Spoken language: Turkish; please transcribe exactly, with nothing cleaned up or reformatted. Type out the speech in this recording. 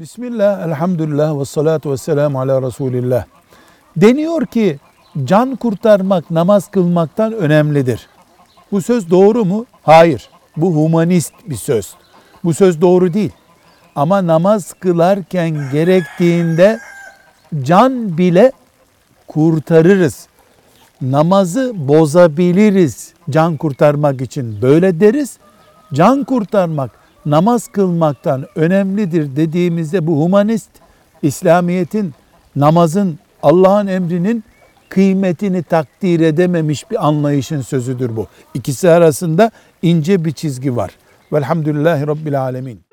Bismillah, elhamdülillah ve salatu ve selamu ala Resulillah. Deniyor ki can kurtarmak namaz kılmaktan önemlidir. Bu söz doğru mu? Hayır. Bu humanist bir söz. Bu söz doğru değil. Ama namaz kılarken gerektiğinde can bile kurtarırız. Namazı bozabiliriz can kurtarmak için. Böyle deriz. Can kurtarmak namaz kılmaktan önemlidir dediğimizde bu humanist, İslamiyet'in, namazın, Allah'ın emrinin kıymetini takdir edememiş bir anlayışın sözüdür bu. İkisi arasında ince bir çizgi var. Velhamdülillahi Rabbil Alemin.